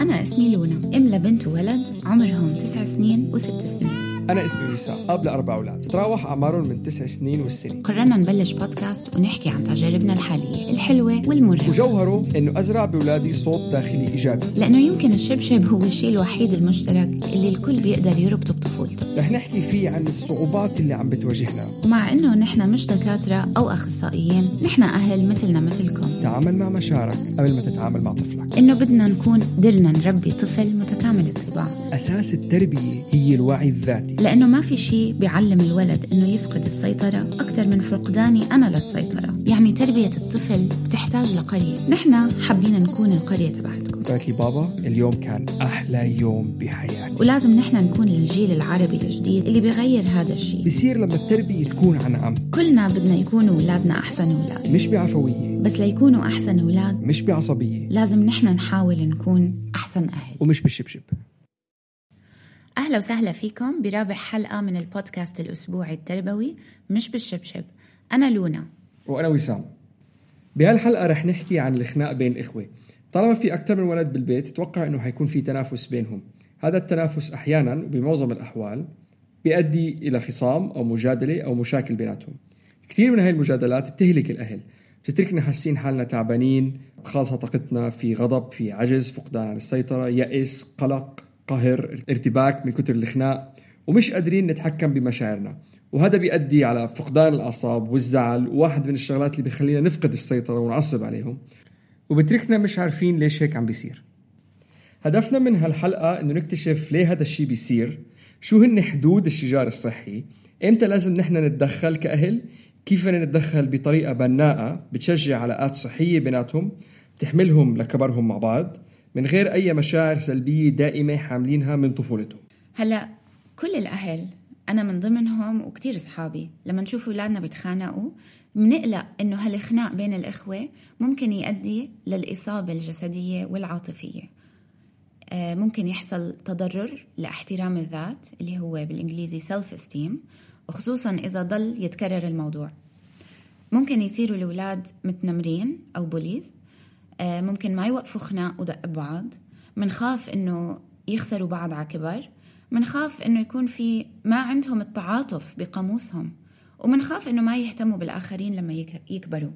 أنا اسمي لونا، أم لبنت وولد عمرهم 9 سنين و6 سنين. أنا اسمي ريسا، قبل 4 أولاد تراوح أعمارهم من 9 سنين والسنين. قررنا نبلش بودكاست ونحكي عن تجاربنا الحالية الحلوة والمرة، وجوهره أنه أزرع بولادي صوت داخلي إيجابي، لأنه يمكن الشبشب هو الشيء الوحيد المشترك اللي الكل بيقدر يربطه بطفولته. رح نحكي فيه عن الصعوبات اللي عم بتواجهنا، ومع أنه نحن مش دكاترة أو أخصائيين، نحن أهل مثلنا مثلكم. تعامل مع مشاعرك قبل ما تتعامل مع طفلك، إنه بدنا نكون قدرنا نربي طفل متكامل الطباع. أساس التربية هي الوعي الذاتي، لأنه ما في شيء بيعلم الولد إنه يفقد السيطرة أكتر من فقداني أنا للسيطرة. يعني تربية الطفل بتحتاج لقرية، نحن حابين نكون القرية تبعتكم. قالت لي بابا اليوم كان أحلى يوم بحياتي. ولازم نحن نكون الجيل العربي الجديد اللي بيغير هذا الشيء. بيصير لما التربية تكون عن عمد، كلنا بدنا يكونوا أولادنا أحسن أولاد، مش بعفوية بس ليكونوا أحسن أولاد، مش بعصبية. لازم نحن نحاول نكون أحسن أهل ومش بالشبشب. أهلا وسهلا فيكم برابع حلقة من البودكاست الأسبوعي التربوي مش بالشبشب. أنا لونا. وأنا وسام. بهالحلقة رح نحكي عن الخناق بين الإخوة. طالما في أكثر من ولد بالبيت، توقع أنه حيكون في تنافس بينهم. هذا التنافس أحياناً وبمعظم الأحوال بيؤدي إلى خصام أو مجادلة أو مشاكل بيناتهم. كثير من هاي المجادلات بتهلك الأهل، بتتركنا حاسين حالنا تعبانين، خالصة طاقتنا، في غضب، في عجز، فقدان عن السيطرة، يأس، قلق، قهر، ارتباك من كتر الخناق، ومش قادرين نتحكم بمشاعرنا. وهذا بيؤدي على فقدان الأعصاب والزعل، وواحد من الشغلات اللي بيخلينا نفقد السيطرة ونعصب عليهم، وبتركنا مش عارفين ليش هيك عم بيصير. هدفنا من هالحلقة إنه نكتشف ليه هذا الشيء بيصير، شو هن حدود الشجار الصحي، إمتى لازم نحن نتدخل كأهل، كيف نتدخل بطريقة بناءة بتشجع علاقات صحية بيناتهم، بتحملهم لكبرهم مع بعض من غير أي مشاعر سلبية دائمة حاملينها من طفولتهم. هلأ كل الأهل، أنا من ضمنهم وكتير أصحابي، لما نشوف أولادنا بيتخانقوا منقلق إنه هالخناق بين الإخوة ممكن يؤدي للإصابة الجسدية والعاطفية. ممكن يحصل تضرر لاحترام الذات اللي هو بالإنجليزي self esteem، وخصوصا إذا ضل يتكرر الموضوع. ممكن يصيروا الأولاد متنمرين أو بوليز، ممكن ما يوقفوا خناق ودق بعض، منخاف إنه يخسروا بعض على كبر، منخاف إنه يكون في ما عندهم التعاطف بقاموسهم، ومنخاف إنه ما يهتموا بالآخرين لما يكبروا.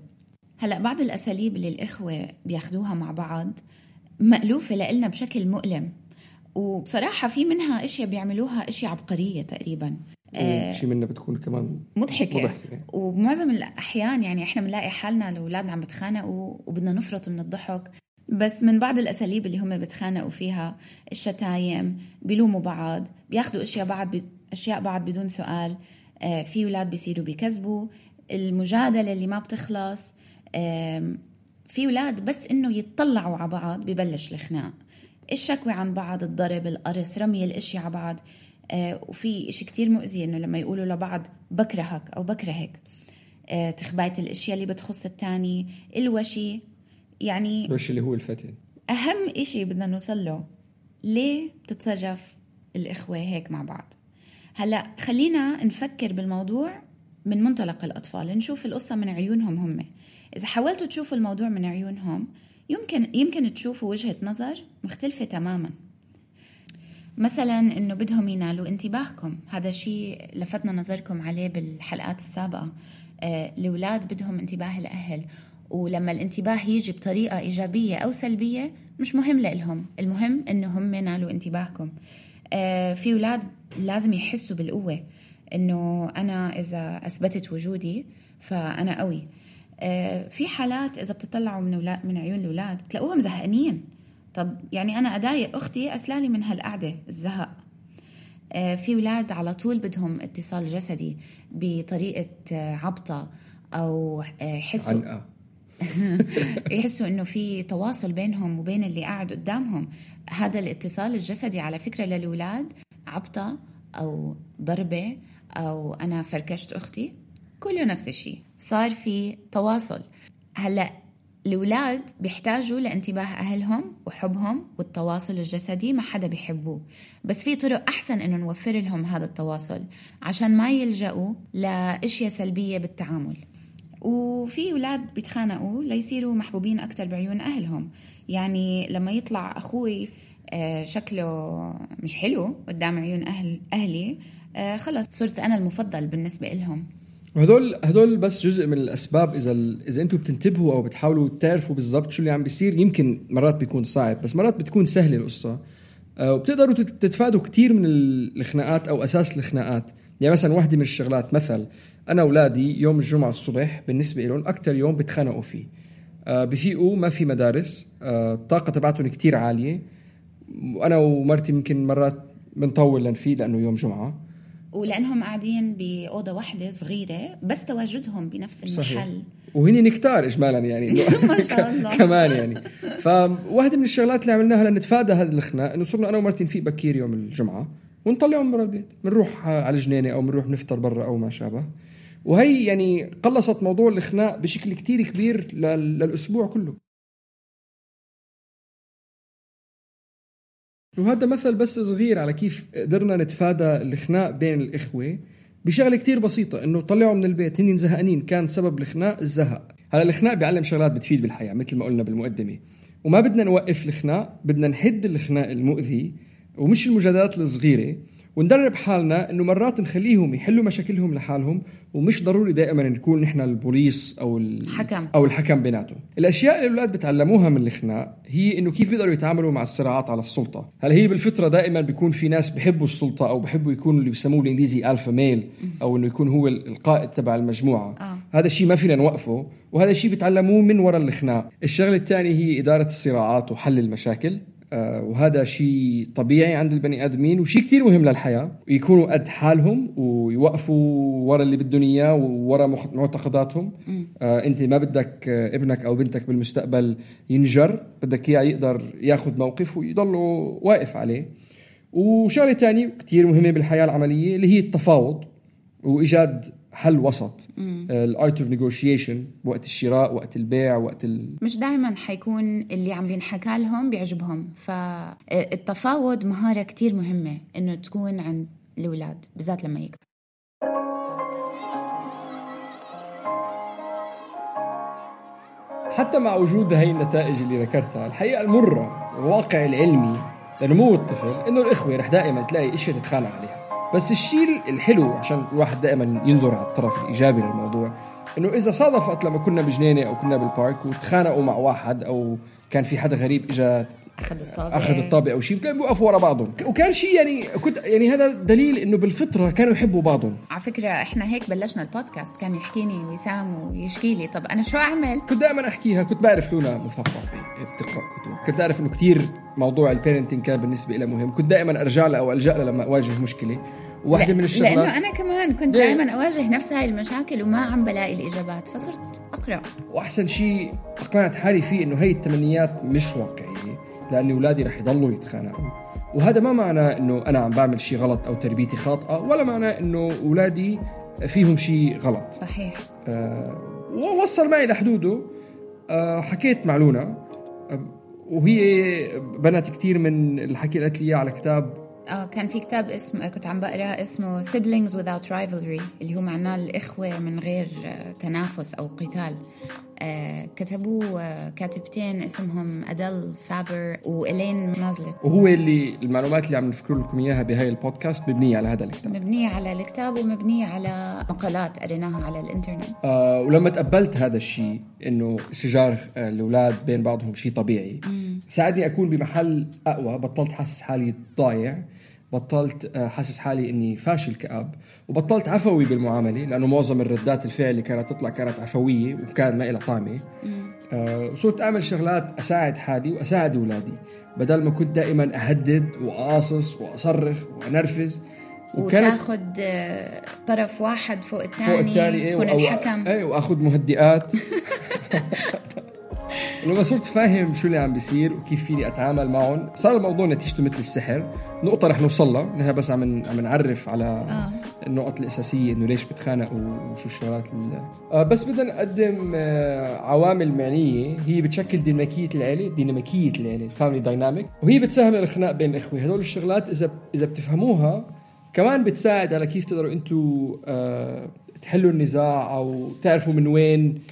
هلأ بعض الأساليب اللي الإخوة بياخدوها مع بعض مألوفة لإلنا بشكل مؤلم، وبصراحة في منها أشياء بيعملوها أشياء عبقرية تقريباً، شيء منها بتكون كمان مضحكة. ومعظم الأحيان يعني إحنا بنلاقي حالنا الأولادنا عم بتخانقوا وبدنا نفرط من الضحك، بس من بعض الأساليب اللي هم بتخانقوا فيها الشتايم، بيلوموا بعض، بياخدوا أشياء بعض بدون سؤال، في أولاد بيصيروا بيكذبوا، المجادلة اللي ما بتخلص، في أولاد بس إنه يتطلعوا على بعض ببلش الخناق، الشكوى عن بعض، الضرب، القرص، رمي الأشياء على بعض. وفي إشي كتير مؤذي إنه لما يقولوا لبعض بكرهك أو بكرهك، تخباية الأشياء اللي بتخص التاني، الوشي. يعني الوشي اللي هو الفتن. أهم إشي بدنا نوصل له، ليه بتتصرف الإخوة هيك مع بعض؟ هلأ خلينا نفكر بالموضوع من منطلق الأطفال، نشوف القصة من عيونهم هم. إذا حاولتوا تشوفوا الموضوع من عيونهم، يمكن تشوفوا وجهة نظر مختلفة تماماً. مثلاً إنه بدهم ينالوا انتباهكم، هذا شيء لفتنا نظركم عليه بالحلقات السابقة. الأولاد بدهم انتباه الأهل، ولما الانتباه يجي بطريقة إيجابية أو سلبية مش مهم لهم، المهم إنهم ينالوا انتباهكم. في أولاد لازم يحسوا بالقوة، إنه أنا إذا أثبتت وجودي فأنا قوي. في حالات إذا بتطلعوا من عيون الأولاد بتلاقوهم زهقانين. طب يعني أنا أضايق أختي أسلالي من هالقعدة الزهق. في أولاد على طول بدهم اتصال جسدي بطريقة عبطة أو يحسوا إنه في تواصل بينهم وبين اللي قاعد قدامهم. هذا الاتصال الجسدي على فكرة للأولاد، عبطة أو ضربة أو أنا فركشت أختي، كله نفس الشيء، صار في تواصل. هلأ الأولاد بيحتاجوا لانتباه أهلهم وحبهم والتواصل الجسدي، ما حدا بيحبوه، بس في طرق أحسن إنه نوفر لهم هذا التواصل عشان ما يلجأوا لأشياء سلبية بالتعامل. وفي أولاد بيتخانقوا ليصيروا محبوبين أكتر بعيون أهلهم. يعني لما يطلع أخوي شكله مش حلو قدام عيون أهلي خلص صرت أنا المفضل بالنسبة لهم. هدول بس جزء من الأسباب. إذا أنتوا بتنتبهوا أو بتحاولوا تعرفوا بالضبط شو اللي عم بيصير، يمكن مرات بيكون صعب بس مرات بتكون سهلة القصة، وبتقدروا تتفادوا كتير من الخناقات أو أساس الخناقات. يعني مثلا واحدة من الشغلات، مثلا أنا أولادي يوم الجمعة الصبح بالنسبة لهم أكتر يوم بتخانقوا فيه، بفيقوا ما في مدارس، الطاقة تبعتهم كتير عالية، وأنا ومرتي يمكن مرات بنطول لنفيه لأنه يوم جمعة، ولأنهم قاعدين بأوضة واحدة صغيرة بس تواجدهم بنفس المحل. صحيح. وهني نكتار إجمالا يعني ما شاء الله كمان يعني. فواحدة من الشغلات اللي عملناها لنتفادى هذا الخناق إنه صرنا أنا ومرتي نفيق بكير يوم الجمعة ونطلعهم برا البيت، بنروح على الجنينة أو بنروح نفطر برا أو ما شابه، وهي يعني قلصت موضوع الخناق بشكل كتير كبير للأسبوع كله. وهذا مثل بس صغير على كيف قدرنا نتفادى الخناق بين الإخوة بشغلة كتير بسيطة، إنه طلعوا من البيت، هنين زهقانين، كان سبب الخناق الزهق. هلا الخناق بيعلم شغلات بتفيد بالحياة مثل ما قلنا بالمقدمة، وما بدنا نوقف الخناق، بدنا نحد الخناق المؤذي ومش المجادلات الصغيرة، وندرب حالنا إنه مرات نخليهم يحلوا مشاكلهم لحالهم، ومش ضروري دائما نكون نحن البوليس أو الحكم بيناتهم. الأشياء اللي الأولاد بتعلموها من الخناق هي إنه كيف بيقدروا يتعاملوا مع الصراعات على السلطة. هل هي بالفطرة دائما بيكون في ناس بيحبوا السلطة أو بيحبوا يكونوا اللي بيسموه بالإنجليزي ألفا ميل، أو إنه يكون هو القائد تبع المجموعة. هذا الشيء ما فينا نوقفه، وهذا الشيء بتعلموه من وراء الخناق. الشغلة الثانية هي إدارة الصراعات وحل المشاكل، وهذا شيء طبيعي عند البني آدمين وشيء كتير مهم للحياة، يكونوا قد حالهم ويوقفوا ورا اللي بدهم اياه وورا معتقداتهم. انت ما بدك ابنك او بنتك بالمستقبل ينجر، بدك اياه يقدر ياخذ موقف ويضل واقف عليه. وشغله ثانيه كتير مهمه بالحياة العملية اللي هي التفاوض وايجاد حل وسط، الارت اوف نيغوشيشن، وقت الشراء، وقت البيع، مش دائما حيكون اللي عم بينحكى لهم بيعجبهم، فالتفاوض مهارة كتير مهمة انه تكون عند الاولاد بالذات لما يكبر. حتى مع وجود هاي النتائج اللي ذكرتها، الحقيقة المرة والواقع العلمي لنمو الطفل انه الاخوة رح دائما تلاقي اشياء تتخانق عليها. بس الشيء الحلو عشان الواحد دائما ينظر على الطرف الإيجابي للموضوع، إنه إذا صادفت لما كنا بجنينة أو كنا بالبارك وتخانقوا مع واحد أو كان في حدا غريب إجا أخذ الطابة أو شيء، كانوا بيوقفوا ورا بعضهم، وكان شيء يعني هذا دليل إنه بالفطرة كانوا يحبوا بعضهم. على فكرة إحنا هيك بلشنا البودكاست، كان يحكيني وسام ويشكي لي طب أنا شو أعمل، كنت دائما أحكيها، كنت بعرف لولا مثقفة بتقرأ كتب، كنت أعرف إنه كتير موضوع البيرنتينج كان بالنسبة إلي مهم، كنت دائما أرجع له أو ألجأ له لما أواجه مشكلة. واحدة من الشغلات، لأنه أنا كمان كنت دائما أواجه نفس هاي المشاكل وما عم بلاقي الإجابات، فصرت أقرأ. وأحسن شيء أقنعت حالي فيه إنه هاي التمنيات مش واقعية، لأن أولادي رح يضلوا يتخانقوا، وهذا ما معناه إنه أنا عم بعمل شيء غلط أو تربيتي خاطئة، ولا معناه إنه أولادي فيهم شيء غلط. صحيح. ووصل معي لحدوده. حكيت مع لونا، وهي بنت كتير من الحكي اللي قالت لي على كتاب، كان في كتاب كنت عم بقرأ اسمه Siblings Without Rivalry، اللي هو معناه الإخوة من غير تنافس أو قتال. كتبوا كاتبتين اسمهم أديل فابر وإلين مازلت، وهو اللي المعلومات اللي عم نشكر لكم إياها بهاي البودكاست مبنية على هذا الكتاب، مبنية على الكتاب ومبنية على مقالات قريناها على الإنترنت. ولما تقبلت هذا الشيء إنه استشجار الأولاد بين بعضهم شيء طبيعي، ساعدني أكون بمحل أقوى، بطلت حاسس حالي ضايع، بطلت حاسس حالي إني فاشل كأب، وبطلت عفوي بالمعاملة، لأنه معظم الردات الفعل اللي كانت تطلع كانت عفوية وكان ما إلها طعمة. وصرت أعمل شغلات أساعد حالي وأساعد أولادي، بدل ما كنت دائما أهدد وأقاصص وأصرخ وأنرفز وتاخد طرف واحد فوق الثاني، تكون الحكم وأخذ مهدئات. لما صرت فاهم شو اللي عم بيصير وكيف فيني أتعامل معهم، صار الموضوع نتيجته مثل السحر. نقطة رح نوصلها، نحن بس عم نعرف على النقط الأساسية إنه ليش بتخانق وشو الشغلات. بس بدنا نقدم عوامل معنية هي بتشكل ديناميكية العيلة الفاميلي دايناميك، وهي بتساهم الخناق بين الإخوة. هدول الشغلات إذا بتفهموها كمان بتساعد على كيف تقدروا أنتوا تحلوا النزاع أو تعرفوا من وين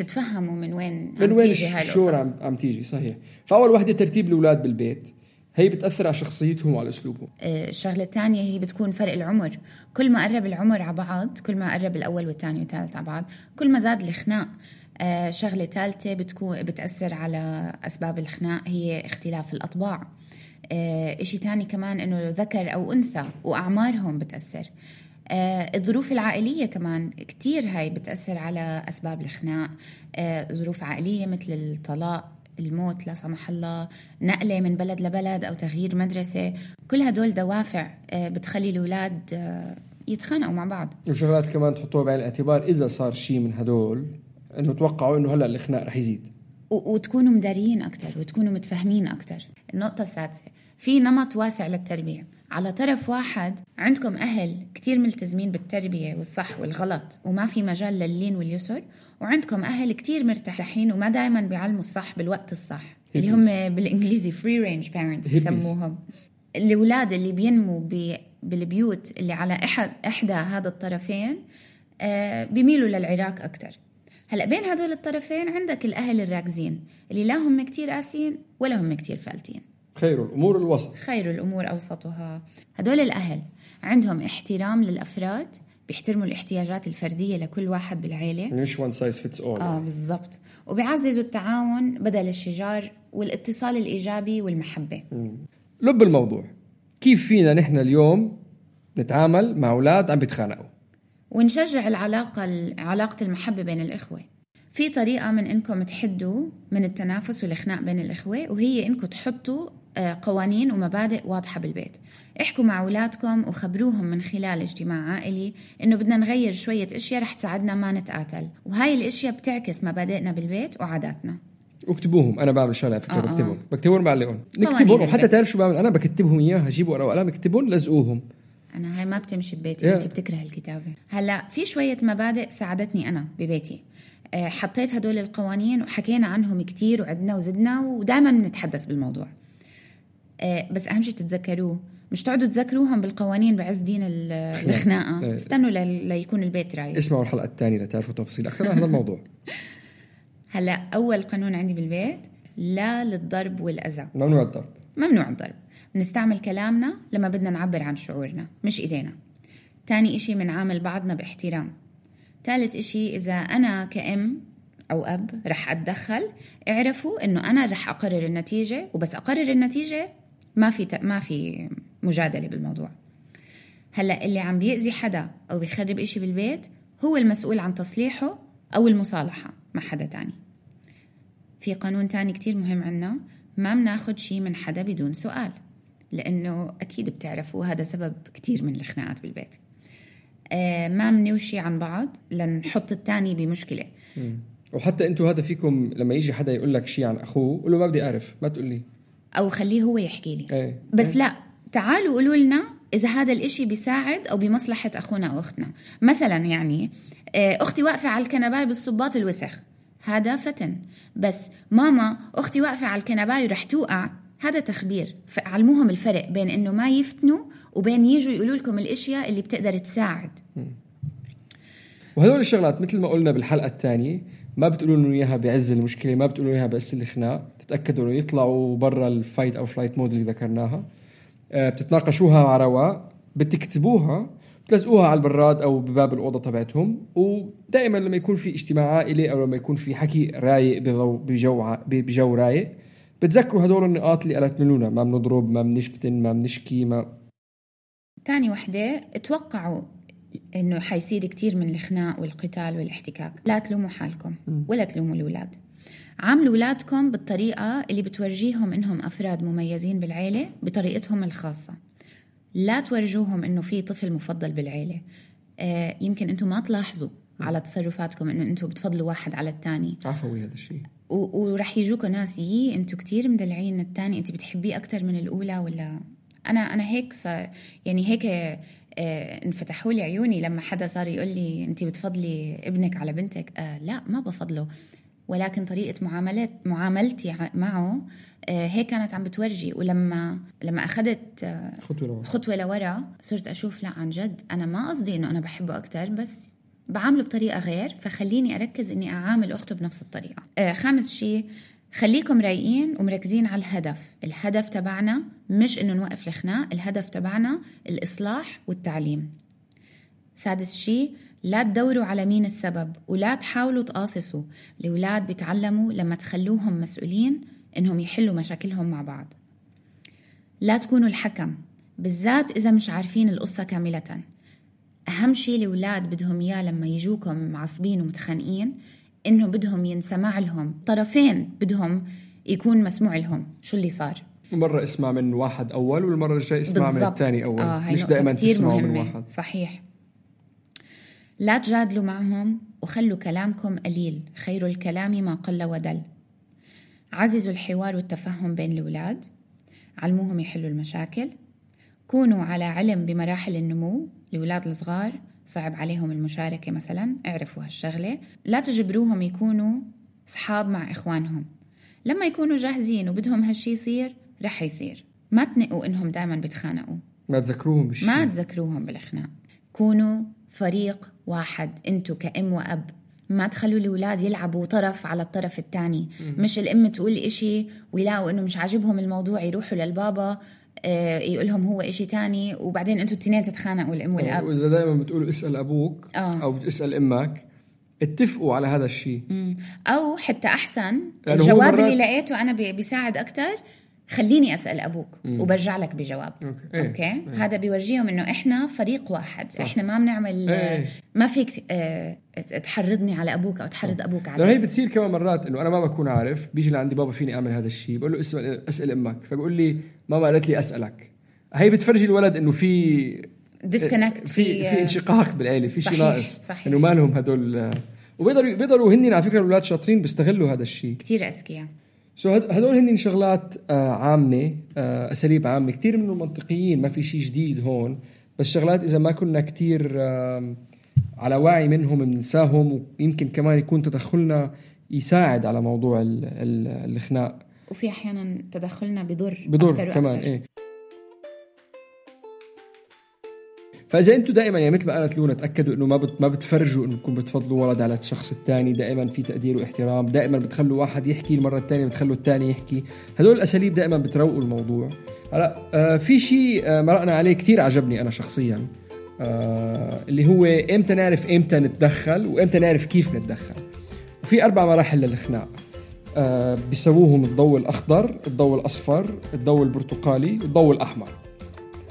الشعور عم تيجي. صحيح. فأول واحدة ترتيب الأولاد بالبيت، هي بتأثر على شخصيتهم وعلى أسلوبهم. الشغلة الثانية هي بتكون فرق العمر، كل ما قرب العمر على بعض، كل ما قرب الأول والثاني والثالث على بعض، كل ما زاد الخناق. شغلة ثالثة بتأثر على أسباب الخناق، هي اختلاف الأطباع. إشي ثاني كمان إنه ذكر أو أنثى وأعمارهم بتأثر. الظروف العائلية كمان كتير هاي بتأثر على أسباب الخناق. ظروف عائلية مثل الطلاق، الموت لا سمح الله، نقلة من بلد لبلد أو تغيير مدرسة، كل هدول دوافع بتخلي الأولاد يتخانقوا مع بعض. وشغلات كمان تحطوها بعين الاعتبار إذا صار شي من هدول، إنه توقعوا إنه هلأ الخناق رح يزيد، وتكونوا مداريين أكتر وتكونوا متفاهمين أكتر. النقطة السادسة، في نمط واسع للتربية. على طرف واحد عندكم أهل كتير ملتزمين بالتربية والصح والغلط وما في مجال لللين واليسر، وعندكم أهل كتير مرتاحين وما دايماً بيعلموا الصح بالوقت الصح، اللي هم بالإنجليزي free range parents بيسموهم. الأولاد اللي بينموا بالبيوت اللي على إحدى هذا الطرفين بيميلوا للعراك أكتر. هلأ بين هدول الطرفين عندك الأهل الراكزين اللي لا هم كتير قاسين ولا هم كتير فالتين. خير الأمور أوسطها. هدول الأهل عندهم احترام للأفراد، بيحترموا الاحتياجات الفردية لكل واحد بالعيلة، مش one size fits all. بالضبط. وبيعززوا التعاون بدل الشجار والاتصال الإيجابي والمحبة. لب الموضوع، كيف فينا نحن اليوم نتعامل مع أولاد عم بيتخانقوا ونشجع علاقة المحبة بين الإخوة؟ في طريقة من إنكم تحدوا من التنافس والخناق بين الإخوة، وهي إنكم تحطوا قوانين ومبادئ واضحة بالبيت. احكوا مع أولادكم وخبروهم من خلال اجتماع عائلي إنه بدنا نغير شوية إشياء رح تساعدنا ما نتقاتل، وهاي الإشياء بتعكس مبادئنا بالبيت وعاداتنا. اكتبوهم. أنا بعمل شغلة على فكرة، بكتبهم بعلقهم، نكتبهم، وحتى تعرف شو بعمل أنا، بكتبهم إياها، هجيبوا ورقة وقلم، اكتبهم، لزقوهم. أنا هاي ما بتمشي ببيتي، أنت بتكره الكتابة. هلا في شوية مبادئ ساعدتني أنا ببيتي، حطيت هدول القوانين وحكينا عنهم كتير وعدنا وزدنا ودائما نتحدث بالموضوع. بس أهم شيء تتذكروه، مش تقعدوا تذكروهم بالقوانين بعز دين الخناقة. استنوا ليكون البيت رايق، اسمعوا الحلقة الثانية لتعرفوا تفاصيل أكثر عن هذا الموضوع. هلا أول قانون عندي بالبيت، لا للضرب والأذى. ممنوع الضرب. بنستعمل كلامنا لما بدنا نعبر عن شعورنا، مش إيدينا. تاني إشي، بنعامل بعضنا باحترام. ثالث إشي، إذا أنا كأم أو أب رح أتدخل، اعرفوا إنه أنا رح أقرر النتيجة، وبس أقرر النتيجة ما في مجادلة بالموضوع. هلأ اللي عم بيأذي حدا أو بيخرب إشي بالبيت هو المسؤول عن تصليحه أو المصالحة مع حدا تاني. في قانون تاني كتير مهم عنا، ما بناخد شي من حدا بدون سؤال، لأنه أكيد بتعرفوا هذا سبب كتير من الخناقات بالبيت. ما منوشي عن بعض لنحط التاني بمشكلة. وحتى أنتوا هذا فيكم لما يجي حدا يقول لك شيء عن أخوه، قل له ما بدي أعرف، ما تقول لي، أو خليه هو يحكي لي. بس لا، تعالوا قولوا لنا إذا هذا الإشي بيساعد أو بمصلحة أخونا أو أختنا. مثلا يعني أختي واقفة على الكنباية بالصباط الوسخ، هذا فتن. بس ماما أختي واقفة على الكنباية ورح توقع، هذا تخبير. فعلموهم الفرق بين إنه ما يفتنوا وبين يجوا يقولوا لكم الأشياء اللي بتقدر تساعد. وهذول الشغلات مثل ما قلنا بالحلقة الثانية ما بتقولوا لهم اياها بعز المشكله، ما بتقولوا اياها بس الخناق، تتاكدوا انه يطلعوا برا الفايت او فلايت مود اللي ذكرناها. بتتناقشوها على رواق، بتكتبوها، بتلزقوها على البراد او بباب الاوضه تبعتهم. ودائما لما يكون في اجتماع عائلي او لما يكون في حكي رايق بجو رايق، بتذكروا هدول النقاط اللي قالت ملونا، ما بنضرب، ما بنشفتن، ما بنشكي. ما تاني وحده، اتوقعوا انه حيصير كتير من الخناق والقتال والاحتكاك، لا تلوموا حالكم ولا تلوموا الاولاد. عاملوا اولادكم بالطريقه اللي بتورجيهم انهم افراد مميزين بالعيله بطريقتهم الخاصه. لا تورجوهم انه في طفل مفضل بالعيله. يمكن انتم ما تلاحظوا على تصرفاتكم انه انتم بتفضلوا واحد على الثاني، عفوي هذا الشيء، ورح يجوكوا ناس يي انتم كتير مدلعين الثاني، انت بتحبيه اكثر من الاولى، ولا انا هيك يعني هيك انفتحوا لي عيوني لما حدا صار يقول لي انت بتفضلي ابنك على بنتك. لا، ما بفضله، ولكن طريقه معاملتي معه هي كانت عم بتورجي. ولما اخذت خطوه لورا صرت اشوف، لا عن جد انا ما قصدي انه انا بحبه اكتر، بس بعامله بطريقه غير، فخليني اركز اني اعامل اخته بنفس الطريقه. خامس شيء، خليكم رايقين ومركزين على الهدف. الهدف تبعنا مش إنه نوقف الخناق، الهدف تبعنا الإصلاح والتعليم. سادس شيء، لا تدوروا على مين السبب ولا تحاولوا تقاصصوا. الأولاد بيتعلموا لما تخلوهم مسؤولين إنهم يحلوا مشاكلهم مع بعض. لا تكونوا الحكم، بالذات إذا مش عارفين القصة كاملة. أهم شيء الأولاد بدهم إياه لما يجوكم معصبين ومتخانقين إنه بدهم ينسمع لهم، طرفين بدهم يكون مسموع لهم شو اللي صار. مرة اسمع من واحد أول، والمرة الجاية اسمع من الثاني أول، مش دائما تسمعوا من واحد. صحيح. لا تجادلوا معهم وخلوا كلامكم قليل، خير الكلام ما قل ودل. عززوا الحوار والتفهم بين الأولاد، علموهم يحلوا المشاكل، كونوا على علم بمراحل النمو. الأولاد الصغار صعب عليهم المشاركة مثلا، اعرفوا هالشغلة. لا تجبروهم يكونوا صحاب مع إخوانهم، لما يكونوا جاهزين وبدهم هالشي يصير رح يصير. ما تنقوا إنهم دائما بيتخانقوا، ما تذكروهم بالخناق. كونوا فريق واحد أنتوا كأم وأب، ما تخلوا الأولاد يلعبوا طرف على الطرف الثاني. مش الأم تقول إشي ويلاقوا إنه مش عاجبهم الموضوع يروحوا للبابا يقولهم هو إشي تاني، وبعدين أنتوا التنين تتخانقوا الأم والأب. وإذا دائما بتقولوا اسأل أبوك أو بتسأل أمك، اتفقوا على هذا الشيء. أو حتى أحسن، الجواب اللي لقيته أنا بيساعد أكتر، خليني أسأل أبوك وبرجع لك بجواب. أوكي. هذا بيورجيهم إنه إحنا فريق واحد، صح. إحنا ما بنعمل ما فيك تحرضني على أبوك أو تحرض أبوك على. هي بتصير كمان مرات إنه أنا ما بكون عارف، بيجي لعندي بابا فيني أعمل هذا الشيء، بقول له أسأل أمك، فبقول لي ماما قالت لي أسألك. هي بتفرجي الولد إنه في ديسكونكت، في انشقاق بالعيلة، في شيء ناقص، إنه ما لهم هدول. وبيقدروا هني على فكرة الأولاد شاطرين، بيستغلوا هذا الشيء كتير، أذكياء. هدول هن شغلات عامة، أساليب عامة كتير من المنطقيين، ما في شيء جديد هون، بس شغلات إذا ما كنا كتير على وعي منهم بننساهم، ويمكن كمان يكون تدخلنا يساعد على موضوع الخناق، وفي أحيانا تدخلنا بضر أكتر كمان وأكتر. إيه. فإذا أنتوا دائما يعني مثل ما قالت لونا، تأكدوا إنه ما بتفرجوا إنكم بتفضلوا ولد على الشخص الثاني، دائما في تقدير واحترام، دائما بتخلوا واحد يحكي، المرة الثانية بتخلوا الثاني يحكي. هدول الأساليب دائما بتروقوا الموضوع. هلا في شيء مرقنا عليه كتير عجبني أنا شخصيا، اللي هو إمتى نعرف إمتى نتدخل وإمتى نعرف كيف نتدخل. وفي 4 مراحل للخناق بيسووهم: الضوء الأخضر، الضوء الأصفر، الضوء البرتقالي، والضوء الأحمر.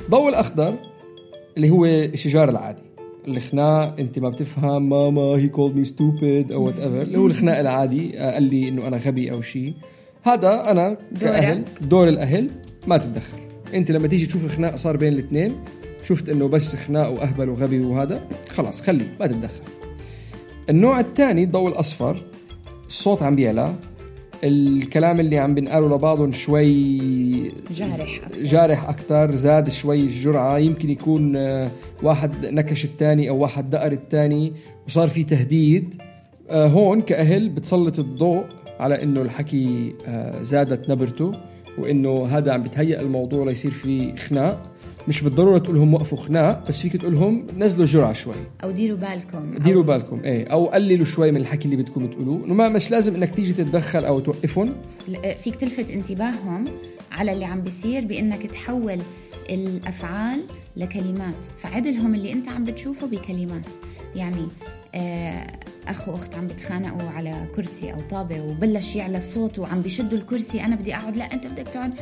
الضوء الأخضر اللي هو الشجار العادي، الخناق، انت ما بتفهم، ماما هي كولد مي ستوبيد او وات ايفر، اللي هو الخناق العادي، قال لي انه انا غبي او شيء. هذا انا كأهل، دور الاهل ما تتدخل. انت لما تيجي تشوف خناق صار بين الاثنين، شفت انه بس خناق واهبل وغبي وهذا، خلاص خليه ما تتدخل. النوع الثاني، الضوء الاصفر، الصوت عم بيعلى، الكلام اللي عم بنقاله لبعضهم شوي جارح أكتر، زاد شوي الجرعة، يمكن يكون واحد نكش التاني أو واحد دقر التاني وصار في تهديد. هون كأهل بتسلط الضوء على إنه الحكي زادت نبرته، وإنه هذا عم بتهيئ الموضوع ليصير في خناق، مش بالضروره تقولهم وقفوا خناق، بس فيك تقولهم نزلوا جرعه شوي، او ديروا بالكم، ديروا بالكم ايه، او قللوا شوي من الحكي اللي بدكم تقولوه. ما مش لازم انك تيجي تتدخل او توقفهم، فيك تلفت انتباههم على اللي عم بيصير بانك تحول الافعال لكلمات. فعدلهم اللي انت عم بتشوفه بكلمات، يعني أخ وأخت عم بتخانقوا على كرسي أو طابة وبلش يعلى الصوت وعم بيشدوا الكرسي، أنا بدي أقعد، لا أنت بدك تقعد.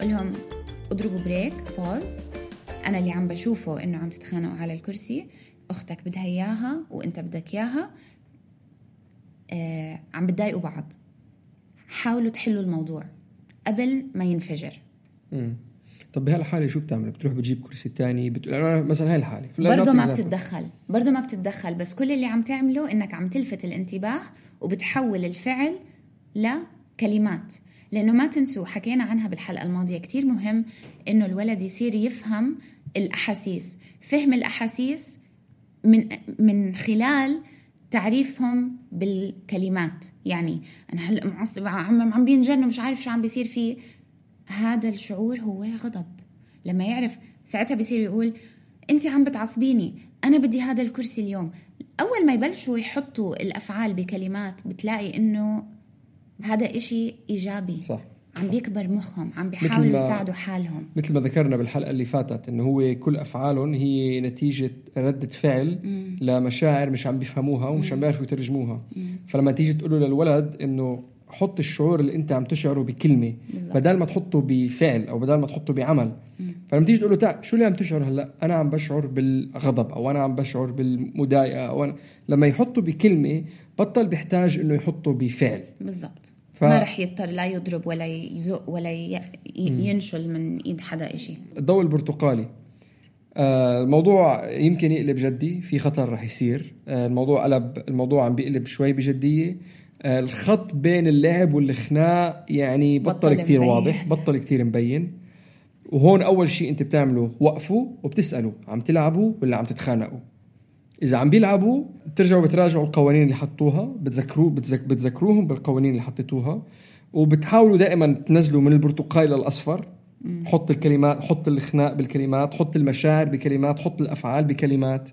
قلهم اضربوا بريك، باوز، أنا اللي عم بشوفه إنه عم تتخانقوا على الكرسي، أختك بدها إياها وأنت بدك إياها، عم بتضايقوا بعض، حاولوا تحلوا الموضوع قبل ما ينفجر. طب بهالحالة شو بتعمل؟ بتروح بتجيب كرسي تاني؟ بتقول مثلا هاي الحالة برضو ما بتتدخل، برضو ما بتتدخل، بس كل اللي عم تعمله إنك عم تلفت الانتباه وبتحول الفعل لكلمات. لأنه ما تنسوا حكينا عنها بالحلقة الماضية، كتير مهم إنه الولد يصير يفهم الأحاسيس. فهم الأحاسيس من خلال تعريفهم بالكلمات. يعني أنا هلأ معصب، عم بينجن ومش عارف شو عم بيصير فيه، هذا الشعور هو غضب. لما يعرف ساعتها بيصير يقول انت عم بتعصبيني، انا بدي هذا الكرسي اليوم. اول ما يبلشوا يحطوا الافعال بكلمات بتلاقي انه هذا اشي ايجابي، صح. عم بيكبر مخهم، عم بيحاولوا يساعدوا حالهم. مثل ما ذكرنا بالحلقة اللي فاتت انه هو كل افعالهم هي نتيجة ردة فعل لمشاعر مش عم بيفهموها ومش عم بيعرفوا يترجموها. فلما تيجي تقوله للولد انه حط الشعور اللي انت عم تشعره بكلمه بالزبط، بدل ما تحطه بفعل او بدل ما تحطه بعمل. فلما تيجي تقول له تعال شو اللي عم تشعر هلا، انا عم بشعر بالغضب، او انا عم بشعر بالمضايقه، او أنا... لما يحطه بكلمه بطل بيحتاج انه يحطه بفعل بالضبط. ما رح يضطر لا يضرب ولا يزق ولا ينشل من ايد حدا شيء. الضوء البرتقالي، الموضوع يمكن يقلب جدي، في خطر رح يصير. الموضوع قلب، الموضوع عم بيقلب شوي بجديه. الخط بين اللعب والخناق يعني بطل كتير مبين. واضح، بطل كتير مبين. وهون أول شيء أنت بتعمله وقفوا وبتسألوا عم تلعبوا ولا عم تتخانقوا. إذا عم بيلعبوا بترجعوا بتراجعوا القوانين اللي حطوها، بتذكروهم بالقوانين اللي حطيتوها، وبتحاولوا دائما تنزلوا من البرتقالي للأصفر. حط الكلمات، حط الخناق بالكلمات، حط المشاعر بكلمات، حط الأفعال بكلمات،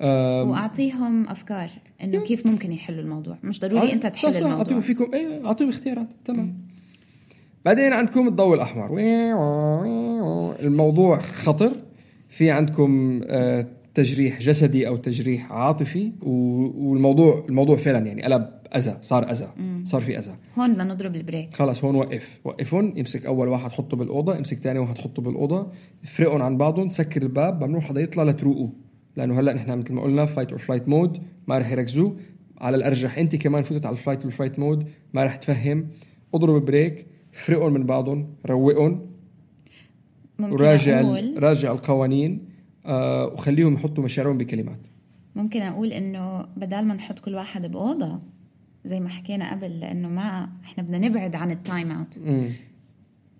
وأعطيهم أفكار إنه كيف ممكن يحلوا الموضوع. مش ضروري أنت تحل الموضوع، أعطيهم فيكم إيه، أعطيهم اختيارات. تمام. بعدين عندكم الضوء الأحمر، الموضوع خطر، في عندكم تجريح جسدي أو تجريح عاطفي، والموضوع فعلا يعني قلب أذى، صار أذى، صار في أذى. هون بدنا نضرب البريك، خلاص هون وقفهم. امسك أول واحد حطه بالأوضة، امسك تاني واحد حطه بالأوضة، فرقهم عن بعضهم، سكر الباب، ممنوع حدا يطلع لتروقه، لأنه هلأ نحن مثل ما قلنا فايت أو فلايت مود، ما رح يركزوا. على الأرجح أنت كمان فوتت على الفلايت والفلايت مود، ما رح تفهم. اضرب بريك، فرقهم من بعضهم، روقهم، راجع القوانين، وخليهم يحطوا مشاعرهم بكلمات. ممكن أقول إنه بدال ما نحط كل واحد بأوضة زي ما حكينا قبل، لأنه ما إحنا بدنا نبعد عن التايم اوت،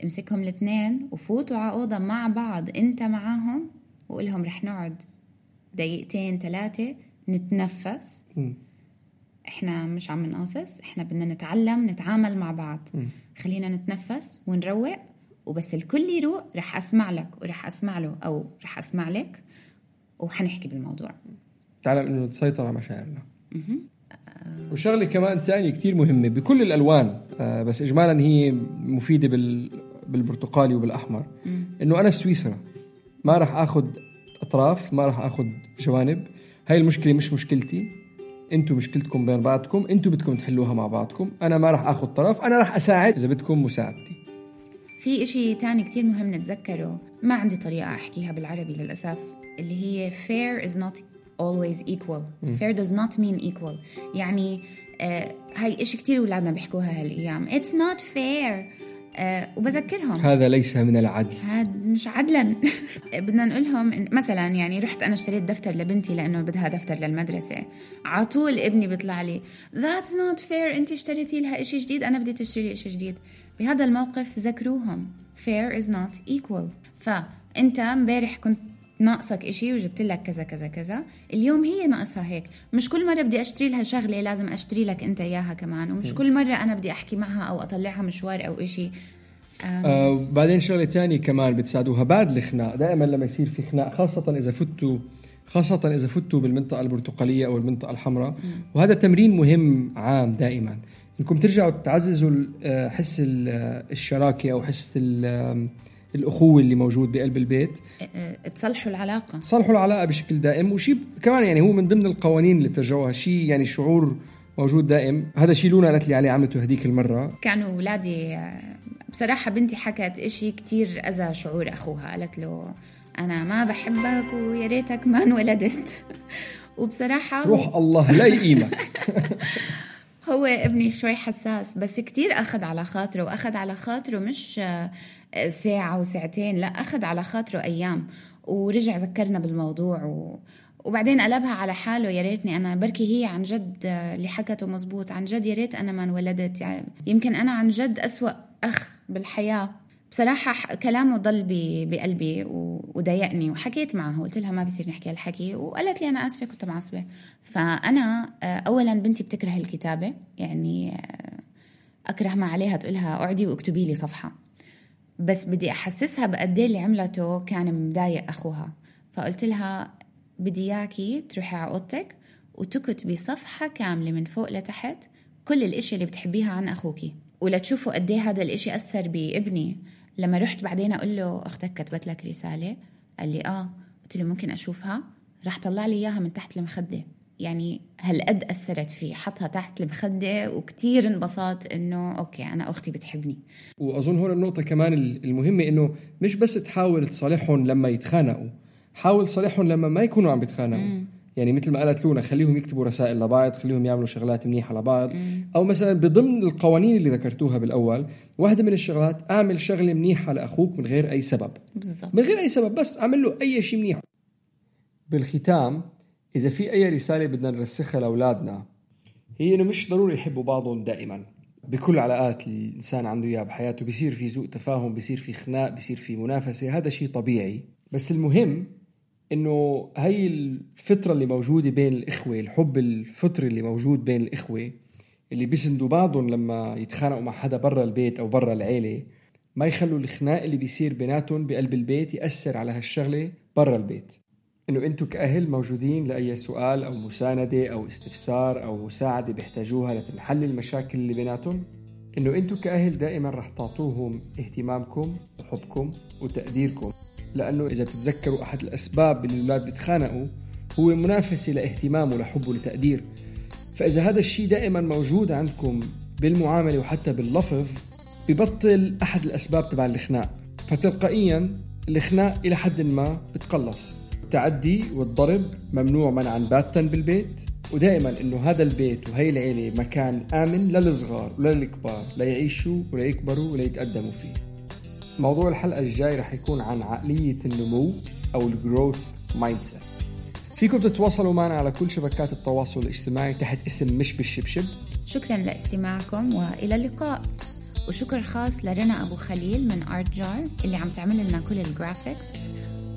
امسكهم الاثنين وفوتوا على أوضة مع بعض، أنت معاهم، وقلهم رح نقعد دقيقتين 3 نتنفس، احنا مش عم نقاصص، احنا بدنا نتعلم نتعامل مع بعض، خلينا نتنفس ونروق، وبس الكل يروق رح اسمع لك ورح اسمع له او رح اسمع لك، وحنحكي بالموضوع. تعلم انه تسيطر على مشاعرنا. وشغله كمان تاني كتير مهمه بكل الالوان، بس اجمالا هي مفيده بالبرتقالي وبالاحمر، انه انا سويسرا، ما رح اخذ أطراف، ما راح أخذ جوانب. هاي المشكلة مش مشكلتي، أنتوا مشكلتكم بين بعضكم، أنتوا بدكم تحلوها مع بعضكم، أنا ما راح أخذ طرف، أنا راح أساعد إذا بدكم مساعدتي. في إشي تاني كتير مهم نتذكره، ما عندي طريقة أحكيها بالعربي للأسف، اللي هي fair is not always equal. fair does not mean equal. يعني هاي إشي كتير أولادنا بيحكوها هالأيام، it's not fair. وبذكرهم هذا ليس من العدل، هذا مش عدلا. بدنا نقولهم إن مثلا يعني رحت أنا اشتريت دفتر لبنتي لأنه بدها دفتر للمدرسة، عطول ابني بيطلع لي that's not fair، أنت اشتريتي لها إشي جديد، أنا بدي تشتري إشي جديد. بهذا الموقف ذكروهم fair is not equal. فأنت مبارح كنت ناقصك إشي وجبت لك كذا كذا كذا، اليوم هي ناقصها هيك، مش كل مرة بدي أشتري لها شغلة لازم أشتري لك أنت إياها كمان، ومش كل مرة أنا بدي أحكي معها أو أطلعها مشوار أو إشي. وبعدين شغلة تانية كمان بتساعدوها بعد الخناق دائما لما يصير في خناق، خاصة إذا فتوا بالمنطقة البرتقالية أو المنطقة الحمراء، وهذا تمرين مهم عام دائما إنكم ترجعوا تعززوا حس الشراكة أو حس الأخوة اللي موجود بقلب البيت، تصلحوا العلاقة بشكل دائم. وشي كمان يعني هو من ضمن القوانين اللي بترجعوها شيء يعني شعور موجود دائم. هذا شيء لونا قالت لي عليه عملته هديك المرة، كانوا أولادي بصراحة بنتي حكت إشي كتير أذى شعور أخوها، قالت له أنا ما بحبك ويا ريتك ما انولدت. وبصراحة روح الله لا يقيمك. هو ابني شوي حساس بس كتير أخذ على خاطره مش ساعة وساعتين، لا أخذ على خاطره أيام، ورجع ذكرنا بالموضوع وبعدين قلبها على حاله، يا ريتني أنا بركي هي عن جد اللي حكته مزبوط، عن جد يا ريت أنا ما انولدت، يعني يمكن أنا عن جد أسوأ أخ بالحياة. بصراحة كلامه ضل بقلبي وضايقني، وحكيت معه قلت لها ما بصير نحكي هالحكي، وقالت لي أنا آسفة كنت معصبة. فأنا أولا بنتي بتكره الكتابة، يعني أكره ما عليها تقولها أقعدي واكتبي لي صفحة، بس بدي أحسسها بقد ايه اللي عملته كان مضايق أخوها. فقلت لها بدي إياكي تروحي على أوضتك وتكتبي صفحة كاملة من فوق لتحت كل الأشياء اللي بتحبيها عن أخوكي، ولا تشوفوا قد ايه هذا الإشي أثر بابني. لما رحت بعدين أقول له أختك كتبت لك رسالة، قال لي آه، قلت له ممكن أشوفها، راح طلع لي إياها من تحت المخدة، يعني هالقد أثرت فيه، حطها تحت المخدة وكتير انبسط إنه أوكي أنا أختي بتحبني. وأظن هون النقطة كمان المهمة إنه مش بس تحاول تصالحهم لما يتخانقوا، حاول تصالحهم لما ما يكونوا عم بيتخانقوا. يعني مثل ما قالت لونا خليهم يكتبوا رسائل لبعض، خليهم يعملوا شغلات منيحة لبعض، أو مثلا بضمن القوانين اللي ذكرتوها بالأول واحدة من الشغلات أعمل شغلة منيحة لأخوك من غير أي سبب. بالزبط. من غير أي سبب، بس أعمل له أي شيء منيح. بالختام إذا في أي رسالة بدنا نرسخها لأولادنا هي إنه مش ضروري يحبوا بعضهم دائما، بكل علاقات الإنسان عنده إياها بحياته بيصير في سوء تفاهم، بيصير في خناق، بيصير في منافسة، هذا شيء طبيعي. بس المهم إنه هاي الفترة اللي موجودة بين الإخوة، الحب الفطري اللي موجود بين الإخوة اللي بيسندوا بعضهم لما يتخانقوا مع حدا برا البيت أو برا العيلة، ما يخلوا الخناق اللي بيصير بيناتهم بقلب البيت يأثر على هالشغلة برا البيت. إنه أنتوا كأهل موجودين لأي سؤال أو مساندة أو استفسار أو مساعدة بيحتاجوها لتنحل المشاكل اللي بيناتهم، إنه أنتوا كأهل دائما رح تعطوهم اهتمامكم وحبكم وتقديركم، لأنه إذا بتتذكروا أحد الأسباب اللي الأولاد بيتخانقوا هو منافسة لاهتمام ولحب ولتقدير. فإذا هذا الشيء دائما موجود عندكم بالمعاملة وحتى باللفظ ببطل أحد الأسباب تبع الخناق، فتلقائيا الخناق إلى حد ما بتقلص. التعدي والضرب ممنوع منعا باتا بالبيت، ودائما إنه هذا البيت وهي العيلة مكان آمن للصغار وللكبار لا يعيشوا ولا يكبروا ولا يتقدموا فيه. موضوع الحلقة الجاي رح يكون عن عقلية النمو أو الgrowth mindset. فيكم تتواصلوا معنا على كل شبكات التواصل الاجتماعي تحت اسم مش بالشبشب. شكرا لاستماعكم وإلى اللقاء. وشكر خاص لرنا أبو خليل من آرت جار اللي عم تعمل لنا كل الجرافيكس،